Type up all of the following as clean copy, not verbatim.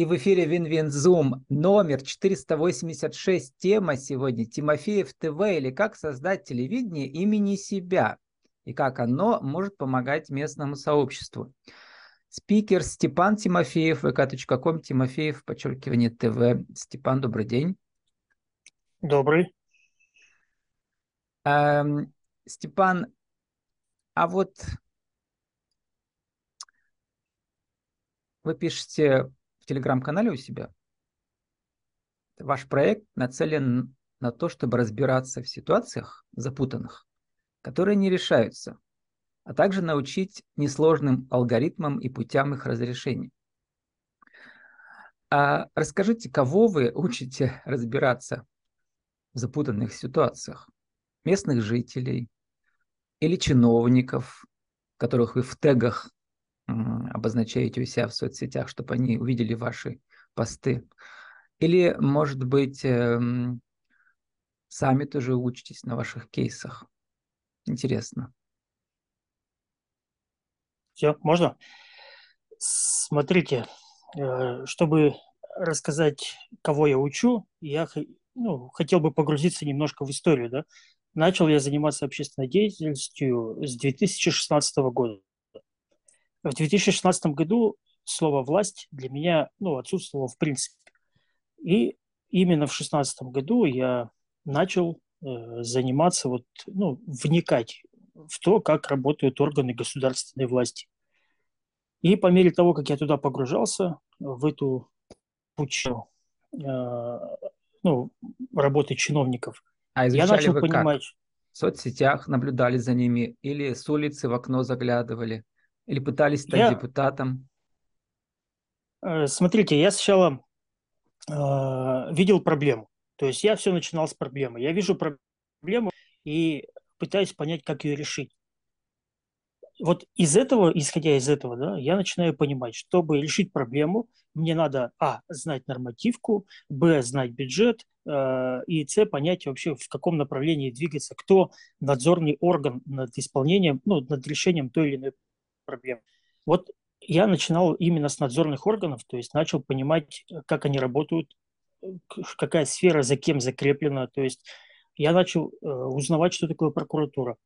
И в эфире Вин-Вин Зум номер 486. Тема сегодня «Тимофеев ТВ» или «Как создать телевидение имени себя» и как оно может помогать местному сообществу. Спикер Степан Тимофеев, vk.com, Тимофеев, _ ТВ. Степан, добрый день. Добрый. Степан, а вот вы пишете в телеграм-канале у себя, ваш проект нацелен на то, чтобы разбираться в ситуациях запутанных, которые не решаются, а также научить несложным алгоритмам и путям их разрешения. А расскажите, кого вы учите разбираться в запутанных ситуациях? Местных жителей или чиновников, которых вы в тегах обозначаете у себя в соцсетях, чтобы они увидели ваши посты? Или, может быть, сами тоже учитесь на ваших кейсах? Интересно. Все, можно? Смотрите, чтобы рассказать, кого я учу, я хотел бы погрузиться немножко в историю. Да? Начал я заниматься общественной деятельностью с 2016 года. В 2016 году слово «власть» для меня отсутствовало в принципе. И именно в 2016 году я начал заниматься, вникать в то, как работают органы государственной власти. И по мере того, как я туда погружался, в эту пучину работы чиновников, я начал понимать... Как? В соцсетях наблюдали за ними или с улицы в окно заглядывали? Или пытались стать депутатом? Смотрите, я сначала видел проблему. То есть я все начинал с проблемы. Я вижу проблему и пытаюсь понять, как ее решить. Вот исходя из этого, да, я начинаю понимать, чтобы решить проблему, мне надо знать нормативку, б, знать бюджет, и c, понять вообще, в каком направлении двигается, кто надзорный орган над исполнением, над решением той или иной проблемы. Вот я начинал именно с надзорных органов, то есть начал понимать, как они работают, какая сфера за кем закреплена. То есть я начал узнавать, что такое прокуратура.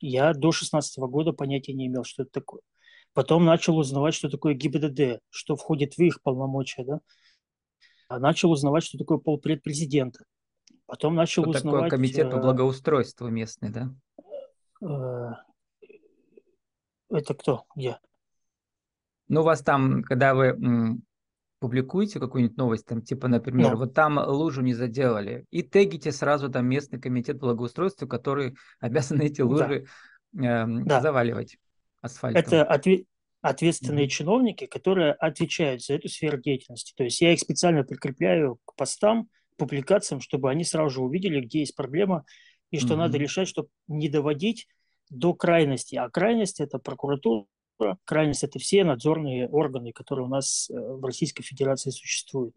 Я до 2016 года понятия не имел, что это такое. Потом начал узнавать, что такое ГИБДД, что входит в их полномочия. Да? А начал узнавать, что такое полпред президента. Потом начал узнавать... Что такое комитет по благоустройству местный, да? Это кто? Я. Ну, у вас там, когда вы публикуете какую-нибудь новость, там, типа, например, вот там лужу не заделали, и тегите сразу там местный комитет благоустройства, который обязан эти лужи заваливать асфальтом. Это ответственные чиновники, которые отвечают за эту сферу деятельности. То есть я их специально прикрепляю к постам, публикациям, чтобы они сразу же увидели, где есть проблема, и что надо решать, чтобы не доводить до крайности. А крайность – это прокуратура, крайность – это все надзорные органы, которые у нас в Российской Федерации существуют.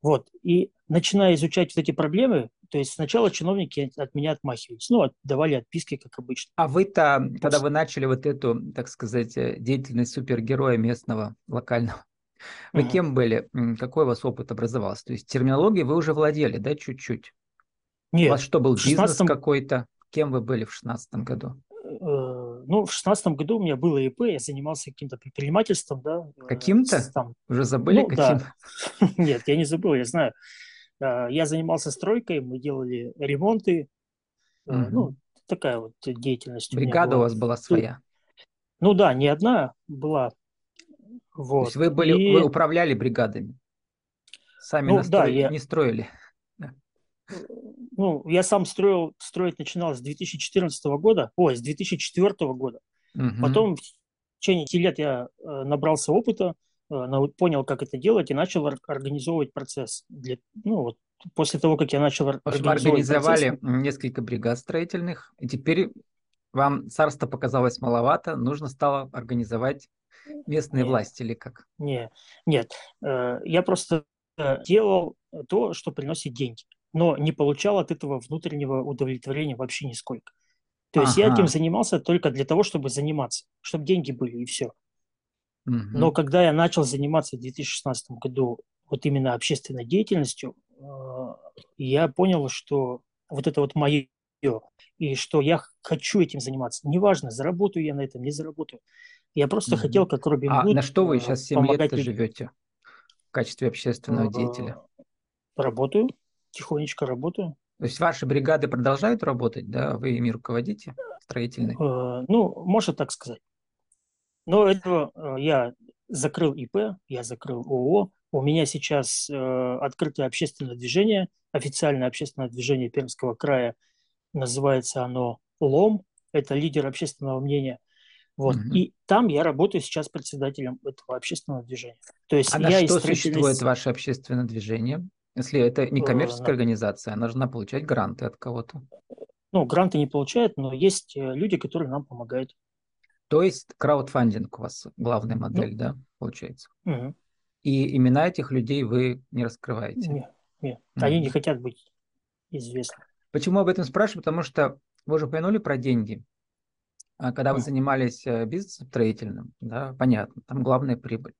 Вот. И начиная изучать вот эти проблемы, то есть сначала чиновники от меня отмахивались, давали отписки, как обычно. А вы-то, когда вы начали вот эту, так сказать, деятельность супергероя местного, локального, вы кем были? Какой у вас опыт образовался? То есть терминологией вы уже владели, да, чуть-чуть? Нет. У вас что, был бизнес какой-то? Кем вы были в 2016 году? В 2016 году у меня было ИП, я занимался каким-то предпринимательством. Да, каким-то? Уже забыли каким? Да. Нет, я не забыл, я знаю. Я занимался стройкой, мы делали ремонты. Такая вот деятельность. Бригада у вас была своя? Не одна была. Вот. То есть вы были, вы управляли бригадами? Сами не строили? Я сам строить начинал с 2004 года. Потом в течение 10 лет я набрался опыта, понял, как это делать, и начал организовывать процесс. После того, как я начал организовали процесс... несколько бригад строительных, и теперь вам царство показалось маловато, нужно стало организовать местные власти или как? Нет, я просто делал то, что приносит деньги, но не получал от этого внутреннего удовлетворения вообще нисколько. То есть я этим занимался только для того, чтобы заниматься, чтобы деньги были, и все. Но когда я начал заниматься в 2016 году вот именно общественной деятельностью, я понял, что вот это вот мое, и что я хочу этим заниматься. Неважно, заработаю я на этом, не заработаю. Я просто хотел, как Робин Гуд, помогать людям. А на что вы сейчас 7 лет живете в качестве общественного деятеля? Работаю, тихонечко работаю. То есть ваши бригады продолжают работать, да? Вы ими руководите, строительной? Ну, можно так сказать. Но этого я закрыл ИП, я закрыл ООО. У меня сейчас открытое общественное движение, официальное общественное движение Пермского края. Называется оно ЛОМ. Это лидер общественного мнения. Вот. И там я работаю сейчас председателем этого общественного движения. То есть а на что существует ваше общественное движение? Если это не коммерческая организация, она должна получать гранты от кого-то. Ну, гранты не получают, но есть люди, которые нам помогают. То есть краудфандинг у вас главная модель, да, получается? И имена этих людей вы не раскрываете? Нет, нет. Они не хотят быть известны. Почему об этом спрашиваю? Потому что вы уже упомянули про деньги. Когда вы занимались бизнесом строительным, да, понятно, там главная прибыль.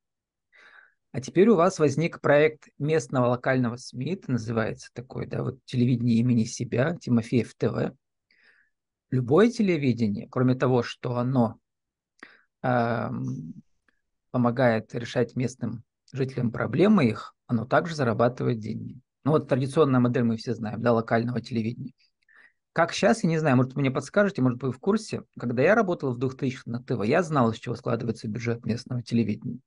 А теперь у вас возник проект местного локального СМИ, это называется такой, да, вот телевидение имени себя, Тимофеев ТВ. Любое телевидение, кроме того, что оно помогает решать местным жителям проблемы их, оно также зарабатывает деньги. Ну вот традиционная модель мы все знаем, да, локального телевидения. Как сейчас, я не знаю, может, вы мне подскажете, может, вы в курсе. Когда я работал в 2000-х на ТВ, я знал, из чего складывается бюджет местного телевидения.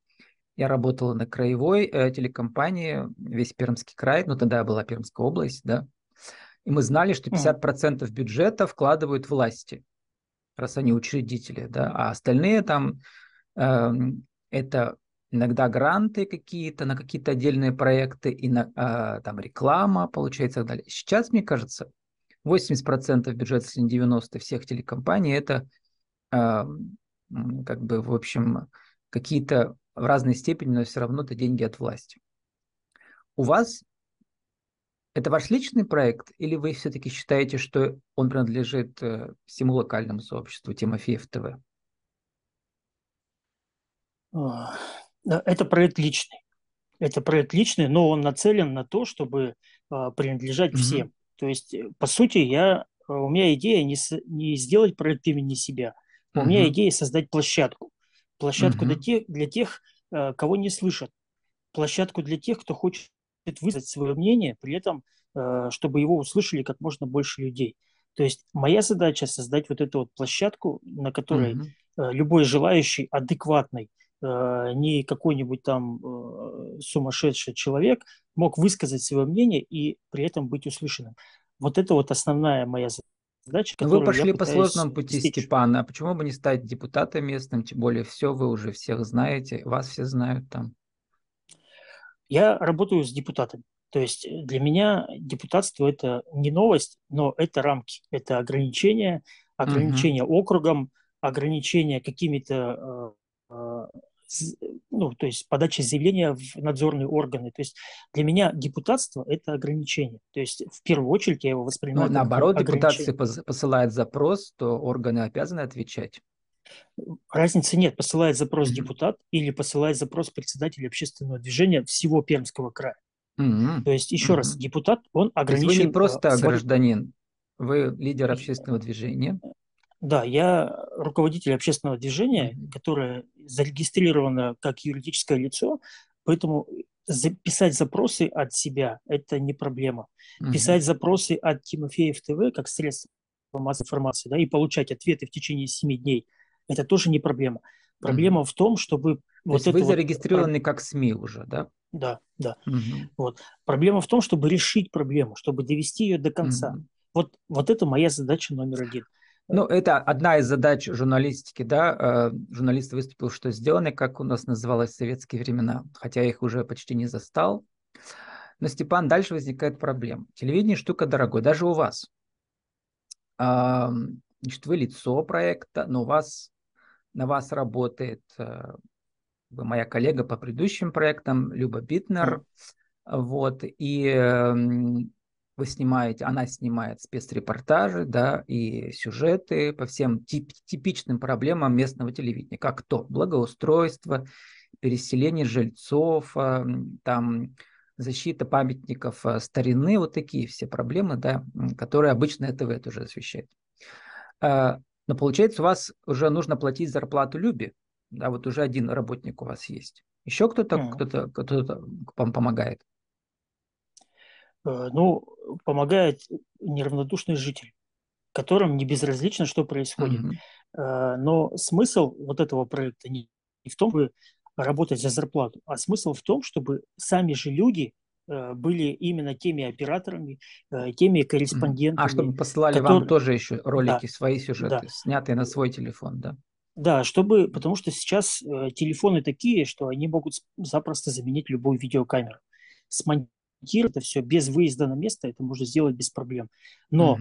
Я работал на краевой телекомпании, весь Пермский край, ну тогда была Пермская область, да. И мы знали, что 50% бюджета вкладывают власти, раз они учредители, да, а остальные там это... Иногда гранты какие-то, на какие-то отдельные проекты, и на, там реклама, получается, и так далее. Сейчас, мне кажется, 80% бюджета, если не 90% всех телекомпаний, это, как бы, в общем, какие-то в разной степени, но все равно это деньги от власти. У вас это ваш личный проект, или вы все-таки считаете, что он принадлежит всему локальному сообществу Тимофеев ТВ? Это проект личный. Это проект личный, но он нацелен на то, чтобы принадлежать всем. То есть, по сути, у меня идея не сделать проект имени себя. У меня идея создать площадку. Площадку для тех, кого не слышат. Площадку для тех, кто хочет высказать свое мнение, при этом, чтобы его услышали как можно больше людей. То есть, моя задача создать вот эту вот площадку, на которой любой желающий адекватный, не какой-нибудь там сумасшедший человек мог высказать свое мнение и при этом быть услышанным. Вот это вот основная моя задача. Вы пошли по сложному пути, Степан. А почему бы не стать депутатом местным? Тем более все, вы уже всех знаете, вас все знают там. Я работаю с депутатами. То есть для меня депутатство – это не новость, но это рамки, это ограничения округом, ограничения какими-то... Ну, то есть подача заявления в надзорные органы. То есть для меня депутатство – это ограничение. То есть в первую очередь я его воспринимаю как ограничение. Наоборот, депутация посылает запрос, то органы обязаны отвечать. Разницы нет. Посылает запрос депутат или посылает запрос председатель общественного движения всего Пермского края. То есть еще раз, депутат, он ограничен. То есть вы не просто гражданин, вы лидер общественного движения. Да, я руководитель общественного движения, которое зарегистрировано как юридическое лицо, поэтому писать запросы от себя – это не проблема. Писать запросы от Тимофеев ТВ как средство массовой информации, да, и получать ответы в течение 7 дней – это тоже не проблема. Проблема в том, чтобы… То есть вы зарегистрированы как СМИ уже, да? Да, да. Вот. Проблема в том, чтобы решить проблему, чтобы довести ее до конца. Вот это моя задача номер один. Ну, это одна из задач журналистики, да, журналист выступил, что сделано, как у нас называлось в советские времена, хотя я их уже почти не застал. Но, Степан, дальше возникает проблема. Телевидение – штука дорогая, даже у вас. Значит, вы лицо проекта, но на вас работает моя коллега по предыдущим проектам, Люба Битнер, вот, и... Вы снимаете, она снимает спецрепортажи, да, и сюжеты по всем типичным проблемам местного телевидения, как то благоустройство, переселение жильцов, там, защита памятников старины, вот такие все проблемы, да, которые обычно ТВ тоже освещает. Но получается, у вас уже нужно платить зарплату Любе, да, вот уже один работник у вас есть. Еще кто-то помогает? Ну, помогает неравнодушный житель, которым не безразлично, что происходит. Mm-hmm. Но смысл вот этого проекта не в том, чтобы работать за зарплату, а смысл в том, чтобы сами же люди были именно теми операторами, теми корреспондентами. А чтобы посылали вам тоже еще ролики, да, свои сюжеты, да, снятые на свой телефон, да? Да, чтобы, потому что сейчас телефоны такие, что они могут запросто заменить любую видеокамеру. Смонтировать это все без выезда на место, это можно сделать без проблем. Но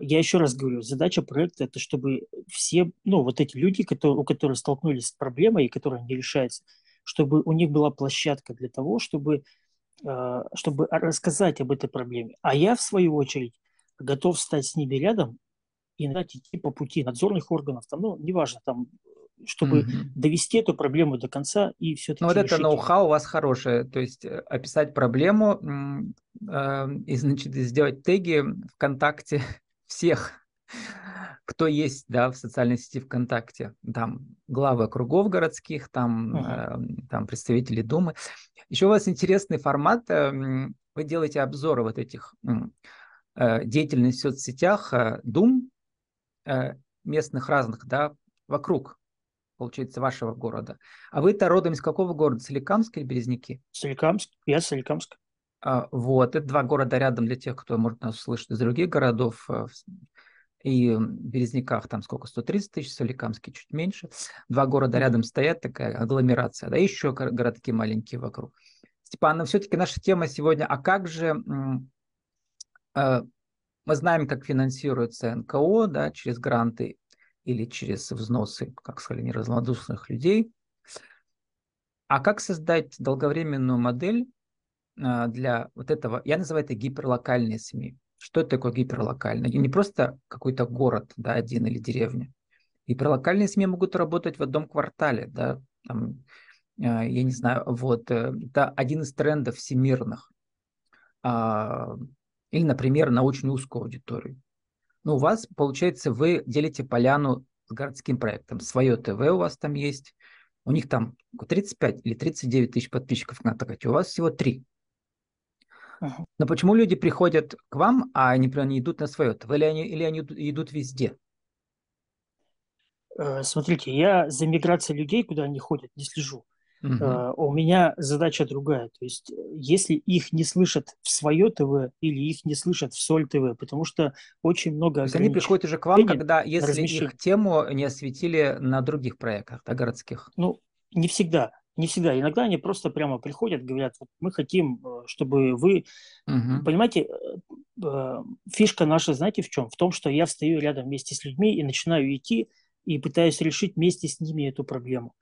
я еще раз говорю, задача проекта – это чтобы все, ну, вот эти люди, которые, у которых столкнулись с проблемой и которая не решается, чтобы у них была площадка для того, чтобы рассказать об этой проблеме. А я, в свою очередь, готов стать с ними рядом и идти по пути надзорных органов, там, ну, неважно, там, чтобы довести эту проблему до конца и все-таки решить. Ну, вот это ноу-хау у вас хорошее, то есть описать проблему и, значит, сделать теги ВКонтакте всех, кто есть, да, в социальной сети ВКонтакте, там главы округов городских, там, там представители Думы. Еще у вас интересный формат, вы делаете обзоры вот этих деятельностей в соцсетях Дум, местных разных, да, вокруг, получается, вашего города. А вы-то родом из какого города? Соликамск или Березники? Соликамск. Я из Соликамска. Вот. Это два города рядом для тех, кто может нас услышать из других городов. И в Березниках там сколько? 130 тысяч, в Соликамске чуть меньше. Два города рядом стоят, такая агломерация. Да, еще городки маленькие вокруг. Степан, но все-таки наша тема сегодня, а как же... Мы знаем, как финансируется НКО, да, через гранты или через взносы, как сказали, неравнодушных людей. А как создать долговременную модель для вот этого? Я называю это гиперлокальные СМИ. Что это такое гиперлокальное? Не просто какой-то город, да, один или деревня. Гиперлокальные СМИ могут работать в одном квартале, да, там, я не знаю, вот, это один из трендов всемирных. Или, например, на очень узкую аудиторию. Но у вас, получается, вы делите поляну с городским проектом. Свое ТВ у вас там есть. У них там 35 или 39 тысяч подписчиков на ВКонтакте. У вас всего 3. Но почему люди приходят к вам, а они идут на свое ТВ? Или они идут везде? Смотрите, я за миграцией людей, куда они ходят, не слежу. У меня задача другая. То есть, если их не слышат в свое ТВ или их не слышат в Соль ТВ, потому что очень много ограничений. Они приходят уже к вам, когда, если их тему не осветили на других проектах, да, городских. Ну, не всегда. Не всегда. Иногда они просто прямо приходят, говорят, вот мы хотим, чтобы вы... Понимаете, фишка наша, знаете, в чем? В том, что я встаю рядом вместе с людьми и начинаю идти, и пытаюсь решить вместе с ними эту проблему.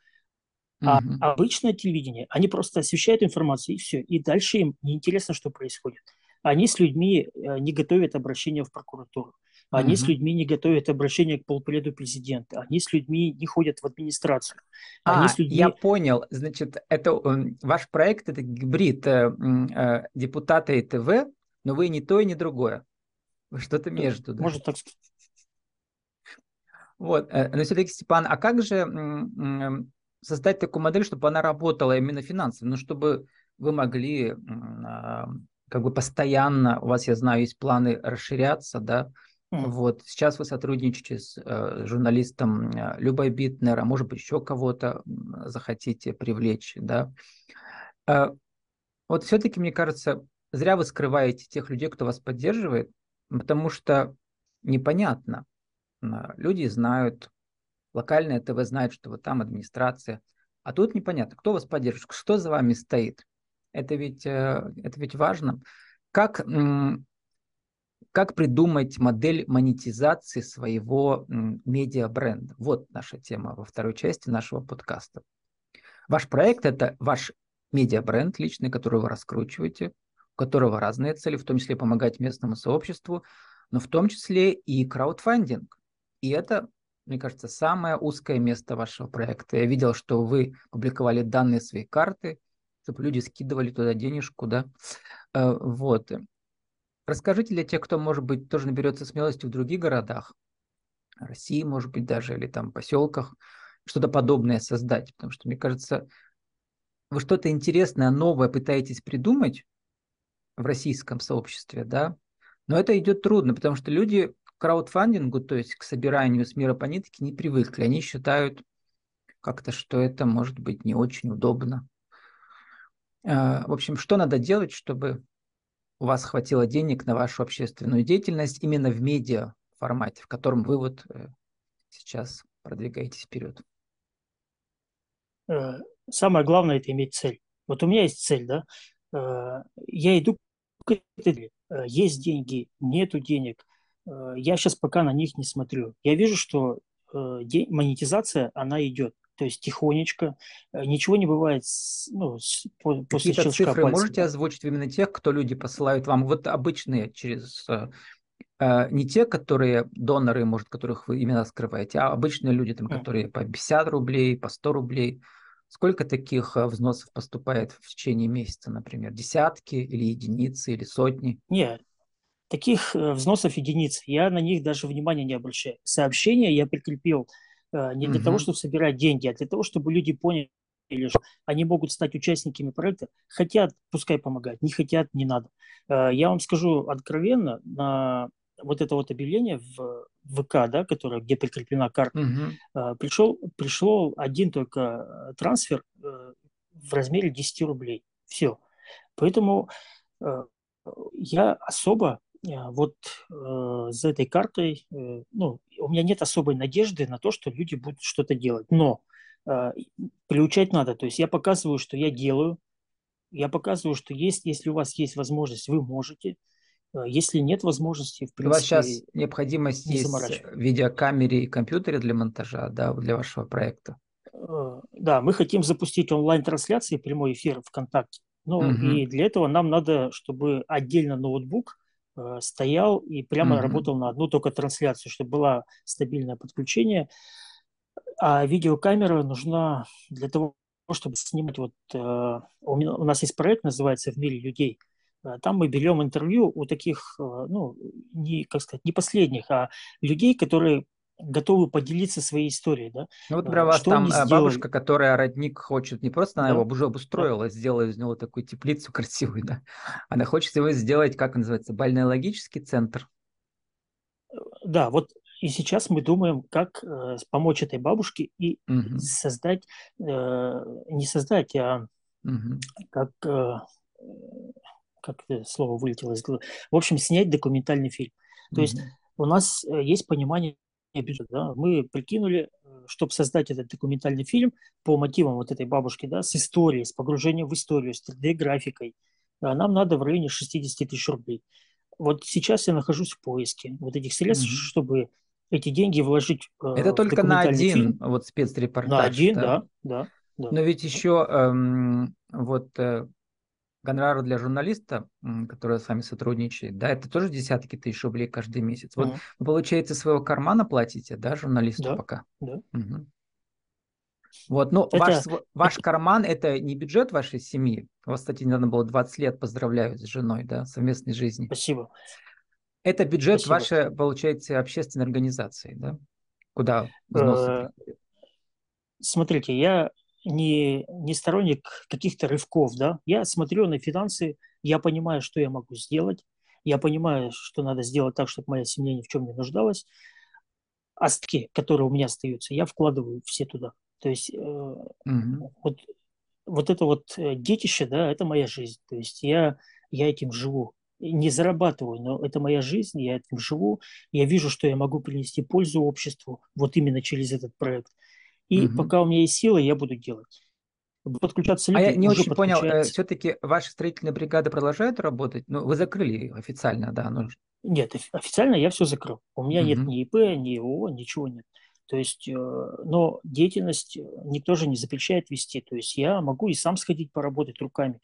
А обычное телевидение, они просто освещают информацию, и все. И дальше им неинтересно, что происходит. Они с людьми не готовят обращение в прокуратуру. Они с людьми не готовят обращение к полпреду президента. Они с людьми не ходят в администрацию. Они с людьми... Я понял. Значит, это ваш проект – это гибрид депутата и ТВ, но вы не то и не другое. Вы что-то между. Да? Можно так сказать. Вот. Но все-таки, Степан, а как же... создать такую модель, чтобы она работала именно финансово, но чтобы вы могли как бы постоянно, у вас, я знаю, есть планы расширяться, да, вот, сейчас вы сотрудничаете с журналистом Любой Битнер, а может быть еще кого-то захотите привлечь, да. Вот все-таки, мне кажется, зря вы скрываете тех людей, кто вас поддерживает, потому что непонятно, люди знают, локальное ТВ знает, что вот там администрация. А тут непонятно, кто вас поддерживает, что за вами стоит. Это ведь важно. Как придумать модель монетизации своего медиабренда? Вот наша тема во второй части нашего подкаста. Ваш проект – это ваш медиабренд личный, который вы раскручиваете, у которого разные цели, в том числе помогать местному сообществу, но в том числе и краудфандинг. И это мне кажется, самое узкое место вашего проекта. Я видел, что вы публиковали данные своей карты, чтобы люди скидывали туда денежку, да. Вот. Расскажите для тех, кто, может быть, тоже наберется смелости в других городах, России, может быть, даже, или там поселках, что-то подобное создать. Потому что, мне кажется, вы что-то интересное, новое пытаетесь придумать в российском сообществе, да, но это идет трудно, потому что люди к краудфандингу, то есть к собиранию с мира по нитке, не привыкли. Они считают как-то, что это может быть не очень удобно. В общем, что надо делать, чтобы у вас хватило денег на вашу общественную деятельность именно в медиа формате, в котором вы вот сейчас продвигаетесь вперед? Самое главное – это иметь цель. Вот у меня есть цель, да. Я иду к этой, есть деньги, нету денег. Я сейчас пока на них не смотрю. Я вижу, что монетизация, она идет. То есть тихонечко. Ничего не бывает, ну, после щелчка цифры пальцем. Можете озвучить именно тех, кто люди посылают вам? Вот обычные через... Не те, которые доноры, может, которых вы имена скрываете, а обычные люди, там, которые по 50 рублей, по 100 рублей. Сколько таких взносов поступает в течение месяца, например? Десятки или единицы, или сотни? Нет, таких взносов единиц. Я на них даже внимания не обращаю. Сообщения я прикрепил не для того, чтобы собирать деньги, а для того, чтобы люди поняли, что они могут стать участниками проекта. Хотят, пускай помогают, не хотят, не надо. Я вам скажу откровенно, на вот это вот объявление в ВК, да, которое, где прикреплена карта, пришел один только трансфер в размере 10 рублей. Все. Поэтому я особо вот за этой картой, ну, у меня нет особой надежды на то, что люди будут что-то делать. Но приучать надо. То есть я показываю, что я делаю. Я показываю, что есть, если у вас есть возможность, вы можете. Если нет возможности, в принципе, у вас сейчас необходимость есть в видеокамере и компьютере для монтажа, да, для вашего проекта? Да, мы хотим запустить онлайн-трансляции, прямой эфир ВКонтакте. Ну, и для этого нам надо, чтобы отдельно ноутбук стоял и прямо работал на одну только трансляцию, чтобы было стабильное подключение. А видеокамера нужна для того, чтобы снимать. Вот у нас есть проект, называется «В мире людей». Там мы берем интервью у таких, ну, не, как сказать, не последних, а людей, которые готовы поделиться своей историей. Да? Ну вот про вас там бабушка, которая родник хочет, не просто она его уже обустроила, сделала из него такую теплицу красивую, да? Она хочет его сделать, как называется, бальнеологический центр. Да, вот и сейчас мы думаем, как помочь этой бабушке и создать, не создать, а как слово вылетело из головы, в общем, снять документальный фильм. То есть у нас есть понимание бюджета. Да? Мы прикинули, чтобы создать этот документальный фильм по мотивам вот этой бабушки, да, с историей, с погружением в историю, с 3D-графикой, нам надо в районе 60 тысяч рублей. Вот сейчас я нахожусь в поиске вот этих средств, чтобы эти деньги вложить это в только на один фильм. Вот спецрепортаж. На один, да. Но ведь еще гонорары для журналиста, который с вами сотрудничает, да, это тоже десятки тысяч рублей каждый месяц. Вот вы, получается, своего кармана платите, да, журналисту пока? Да. Вот, ну, это... ваш карман – это не бюджет вашей семьи. У вас, кстати, недавно было 20 лет, поздравляю, с женой, да, совместной жизни. Спасибо. Это бюджет вашей, получается, общественной организации, да? Куда взносы? Смотрите, я... Не сторонник каких-то рывков, да. Я смотрю на финансы, я понимаю, что я могу сделать, я понимаю, что надо сделать так, чтобы моя семья ни в чем не нуждалась. Остатки, которые у меня остаются, я вкладываю все туда. То есть вот это вот детище, да, это моя жизнь. То есть я этим живу. Не зарабатываю, но это моя жизнь, я этим живу. Я вижу, что я могу принести пользу обществу вот именно через этот проект. И пока у меня есть силы, я буду делать. Подключаться люди, я не очень понял, все-таки ваша строительная бригада продолжает работать? Ну, вы закрыли ее официально, да? Но... Нет, официально я все закрыл. У меня нет ни ИП, ни ООО, ничего нет. То есть, но деятельность никто же не запрещает вести. То есть я могу и сам сходить поработать руками.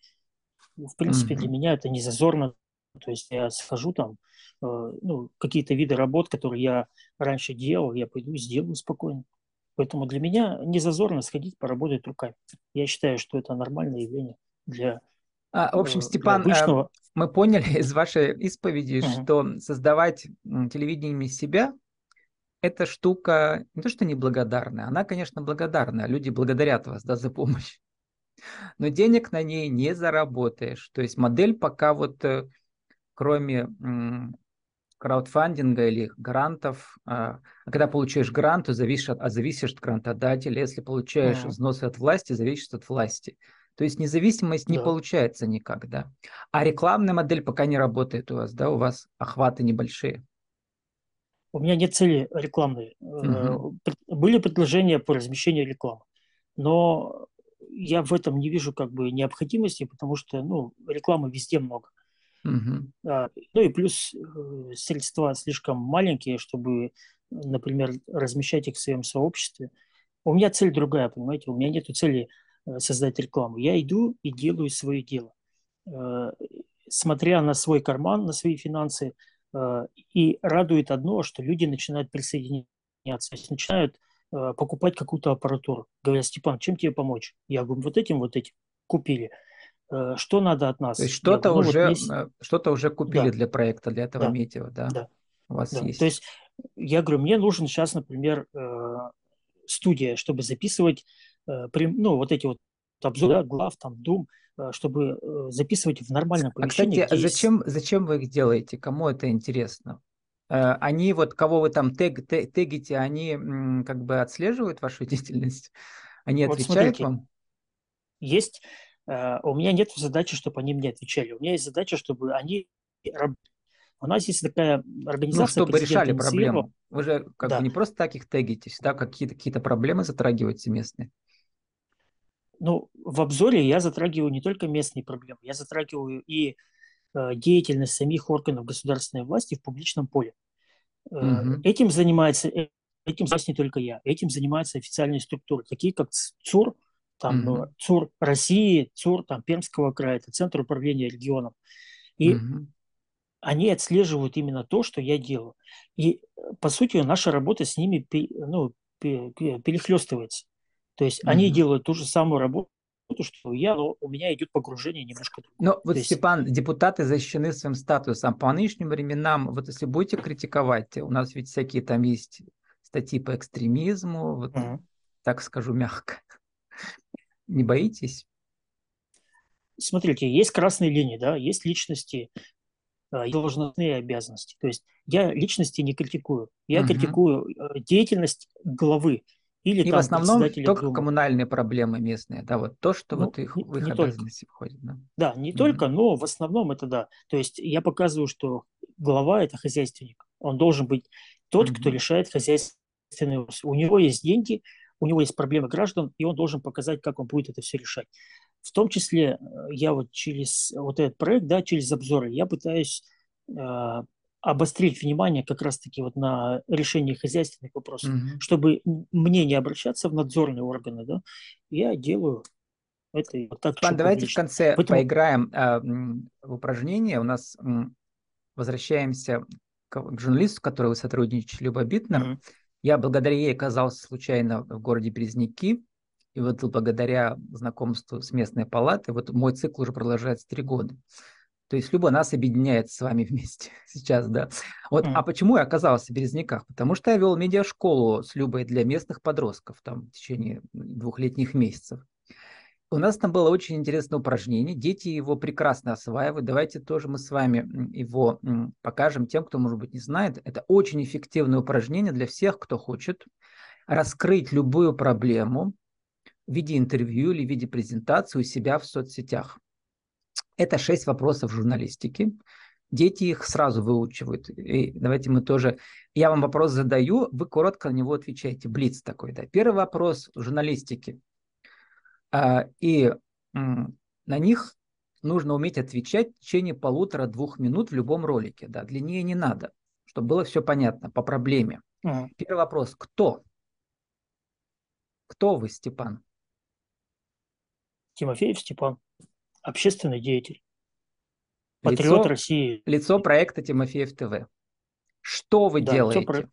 В принципе, для меня это не зазорно. То есть я схожу там, ну, какие-то виды работ, которые я раньше делал, я пойду и сделаю спокойно. Поэтому для меня не зазорно сходить поработать руками. Я считаю, что это нормальное явление для в общем, Степан, обычного... мы поняли из вашей исповеди, что создавать телевидение себя – это штука не то, что неблагодарная, она, конечно, благодарная. Люди благодарят вас, да, за помощь. Но денег на ней не заработаешь. То есть модель пока вот, кроме краудфандинга или грантов, когда получаешь грант, то зависишь от грантодателя. Если получаешь взносы от власти, зависишь от власти. То есть независимость не получается никак, да. А рекламная модель пока не работает у вас, да? У вас охваты небольшие. У меня нет цели рекламной. Были предложения по размещению рекламы, но я в этом не вижу как бы необходимости, потому что, ну, рекламы везде много. Ну и плюс средства слишком маленькие, чтобы, например, размещать их в своем сообществе. У меня цель другая, понимаете? У меня нет цели создать рекламу. Я иду и делаю свое дело, смотря на свой карман, на свои финансы, и радует одно, что люди начинают присоединяться, начинают покупать какую-то аппаратуру. Говорят: Степан, чем тебе помочь? Я говорю: вот этим купили. Что надо от нас? То есть что-то уже, что-то уже купили для проекта, для этого метео, да? Да. У вас есть. То есть я говорю, мне нужен сейчас, например, студия, чтобы записывать, ну, вот эти вот обзоры, да, глав, там, дум, чтобы записывать в нормальном помещении. А, кстати, зачем вы их делаете? Кому это интересно? Они вот, кого вы там тегите, они как бы отслеживают вашу деятельность? Они вот отвечают, смотрите, вам? Есть. У меня нет задачи, чтобы они мне отвечали. У меня есть задача, чтобы они работали. У нас есть такая организация, чтобы решали проблему. Вы же как бы не просто так их тегитесь, да, какие-то проблемы затрагиваете местные. Ну, в обзоре я затрагиваю не только местные проблемы, я затрагиваю и деятельность самих органов государственной власти в публичном поле. Этим занимаюсь не только я, этим занимаются официальные структуры, такие как ЦУР, там, ЦУР России, ЦУР там, Пермского края, это Центр управления регионом. И они отслеживают именно то, что я делаю. И, по сути, наша работа с ними перехлестывается. То есть они делают ту же самую работу, что я, но у меня идет погружение немножко. Но вот, Степан, депутаты защищены своим статусом. По нынешним временам, вот если будете критиковать, у нас ведь всякие там есть статьи по экстремизму, вот, так скажу мягко. Не боитесь? Смотрите, есть красные линии, да, есть личности, должностные обязанности. То есть я личности не критикую. Я критикую деятельность главы или там, в основном только Думы. Коммунальные проблемы местные, да, вот то, что, ну, вот их, в их обязанности входит. Да, да, не только, но в основном это да. То есть я показываю, что глава – это хозяйственник. Он должен быть тот, кто решает хозяйственные вопросы. У него есть деньги, у него есть проблемы граждан, и он должен показать, как он будет это все решать. В том числе я вот через вот этот проект, да, через обзоры, я пытаюсь обострить внимание как раз-таки вот на решение хозяйственных вопросов, чтобы мне не обращаться в надзорные органы, да, я делаю это. Вот так, давайте в конце поиграем в упражнение. У нас возвращаемся к журналисту, с которой вы сотрудничали, Люба Битнер. Я благодаря ей оказался случайно в городе Березники. И вот благодаря знакомству с местной палатой, вот мой цикл уже продолжается 3 года. То есть Люба нас объединяет с вами вместе сейчас, да. Вот, а почему я оказался в Березниках? Потому что я вел медиашколу с Любой для местных подростков там в течение 2 летних месяцев. У нас там было очень интересное упражнение. Дети его прекрасно осваивают. Давайте тоже мы с вами его покажем тем, кто, может быть, не знает. Это очень эффективное упражнение для всех, кто хочет раскрыть любую проблему в виде интервью или в виде презентации у себя в соцсетях. Это 6 вопросов журналистики. Дети их сразу выучивают. И давайте мы тоже... Я вам вопрос задаю, вы коротко на него отвечаете. Блиц такой, да. Первый вопрос журналистики. И на них нужно уметь отвечать в течение 1,5-2 минут в любом ролике. Да. Длиннее не надо, чтобы было все понятно по проблеме. Первый вопрос. Кто? Кто вы, Степан? Тимофеев Степан. Общественный деятель. Патриот лицо, России. Лицо проекта Тимофеев ТВ. Что вы делаете?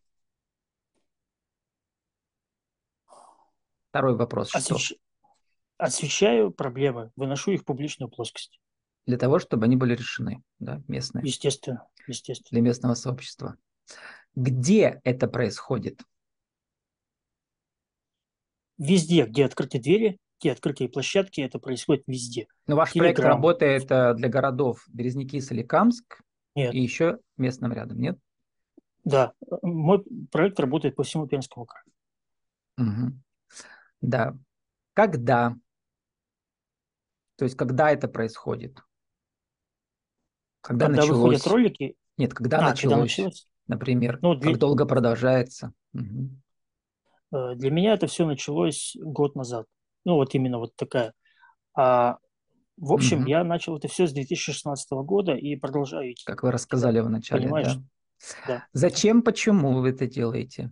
Второй вопрос. Освещаю проблемы, выношу их в публичную плоскость. Для того, чтобы они были решены, да, местные. Естественно, естественно. Для местного сообщества. Где это происходит? Везде, где открыты двери, где открытые площадки, это происходит везде. Но ваш проект работает для городов Березники, Соликамск и еще местным рядом, нет? Да, мой проект работает по всему Пермскому краю. Угу. Да. Когда? То есть, когда это происходит? Когда началось? Выходят ролики? Нет, когда началось? Например, ну, как долго продолжается? Угу. Для меня это все началось год назад. Ну, вот именно вот такая. В общем, я начал это все с 2016 года и продолжаю. Как вы рассказали в начале. Понимаешь? Да. Зачем, почему вы это делаете?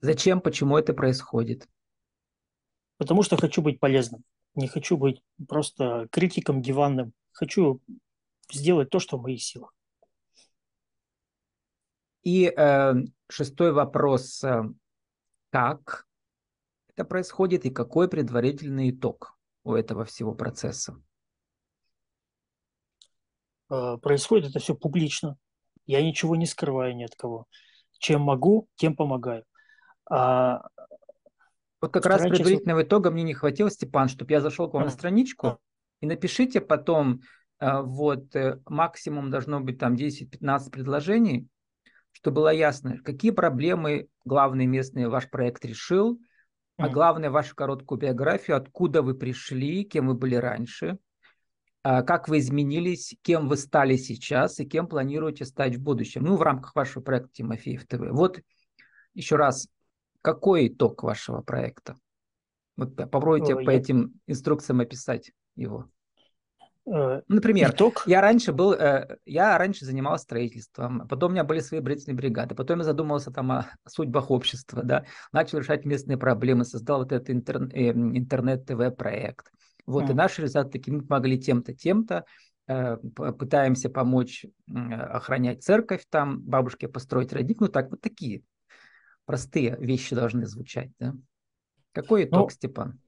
Зачем, почему это происходит? Потому что хочу быть полезным. Не хочу быть просто критиком диванным. Хочу сделать то, что в моих силах. И шестой вопрос. Как это происходит и какой предварительный итог у этого всего процесса? Происходит это все публично. Я ничего не скрываю ни от кого. Чем могу, тем помогаю. Вот как раз предварительного итога мне не хватило, Степан, чтобы я зашел к вам на страничку и напишите потом, вот максимум должно быть там 10-15 предложений, чтобы было ясно, какие проблемы главные местные ваш проект решил, а главное вашу короткую биографию, откуда вы пришли, кем вы были раньше, как вы изменились, кем вы стали сейчас и кем планируете стать в будущем. Ну, в рамках вашего проекта Тимофеев ТВ. Вот еще раз. Какой итог вашего проекта? Вот попробуйте по этим инструкциям описать его. Например, итог? Я раньше занимался строительством, потом у меня были свои бредственные бригады, потом я задумался там о судьбах общества, да, начал решать местные проблемы, создал вот этот интернет-ТВ-проект. Вот, и наши результаты такие, мы помогли тем-то, тем-то, пытаемся помочь охранять церковь там, бабушке построить родник, ну так, вот такие. Простые вещи должны звучать, да? Какой итог, Степан?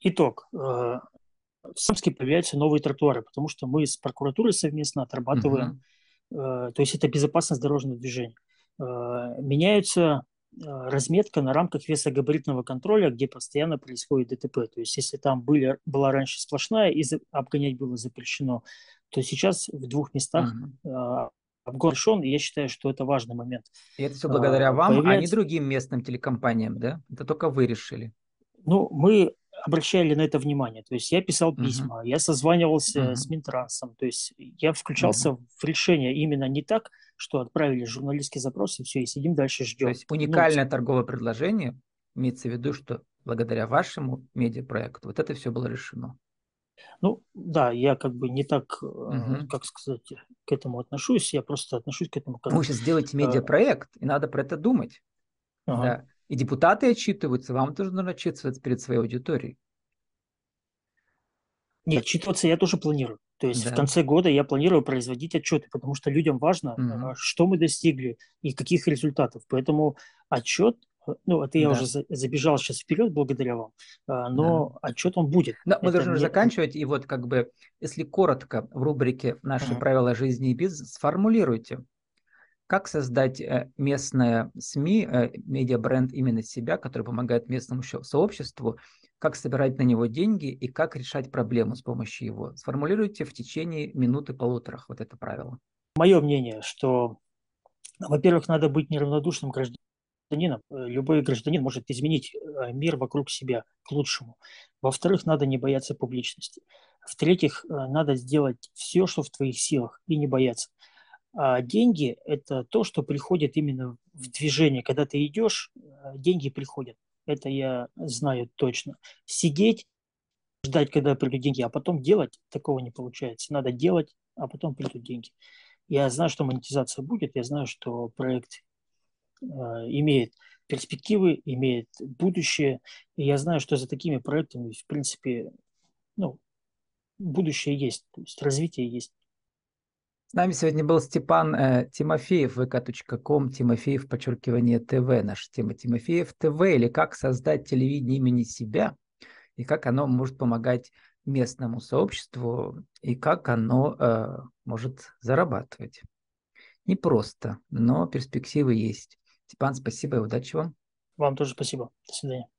Итог. В Самске появляются новые тротуары, потому что мы с прокуратурой совместно отрабатываем, то есть это безопасность дорожного движения. Меняется разметка на рамках весогабаритного контроля, где постоянно происходит ДТП. То есть если там была раньше сплошная и обгонять было запрещено, то сейчас в двух местах... обгоршен, и я считаю, что это важный момент. И это все благодаря вам, а не другим местным телекомпаниям, да? Это только вы решили. Ну, мы обращали на это внимание. То есть я писал письма, я созванивался с Минтрансом, то есть я включался в решение именно не так, что отправили журналистский запрос, и все, и сидим дальше ждем. То есть уникальное торговое предложение, имеется в виду, что благодаря вашему медиапроекту вот это все было решено. Ну, да, я как бы не так, как сказать, к этому отношусь, я просто отношусь к этому как... Вы сейчас делаете медиапроект, и надо про это думать. Да. И депутаты отчитываются, вам тоже нужно отчитываться перед своей аудиторией. Нет, отчитываться я тоже планирую. То есть в конце года я планирую производить отчеты, потому что людям важно, что мы достигли и каких результатов. Поэтому отчет... Ну, это я уже забежал сейчас вперед благодаря вам, но отчет он будет. Но мы должны заканчивать, и вот как бы, если коротко в рубрике «Наши правила жизни и бизнеса» сформулируйте, как создать местное СМИ, медиабренд именно себя, который помогает местному сообществу, как собирать на него деньги и как решать проблему с помощью его. Сформулируйте в течение минуты-полутора вот это правило. Мое мнение, что, во-первых, надо быть неравнодушным гражданином. Любой гражданин может изменить мир вокруг себя к лучшему. Во-вторых, надо не бояться публичности. В-третьих, надо сделать все, что в твоих силах, и не бояться. А деньги – это то, что приходит именно в движение. Когда ты идешь, деньги приходят. Это я знаю точно. Сидеть, ждать, когда придут деньги, а потом делать – такого не получается. Надо делать, а потом придут деньги. Я знаю, что монетизация будет, я знаю, что проект имеет перспективы, имеет будущее. И я знаю, что за такими проектами, в принципе, ну, будущее есть, то есть развитие есть. С нами сегодня был Степан Тимофеев, vk.com, Тимофеев, _ ТВ, наша тема Тимофеев ТВ, или как создать телевидение имени себя, и как оно может помогать местному сообществу, и как оно может зарабатывать. Непросто, но перспективы есть. Степан, спасибо и удачи вам. Вам тоже спасибо. До свидания.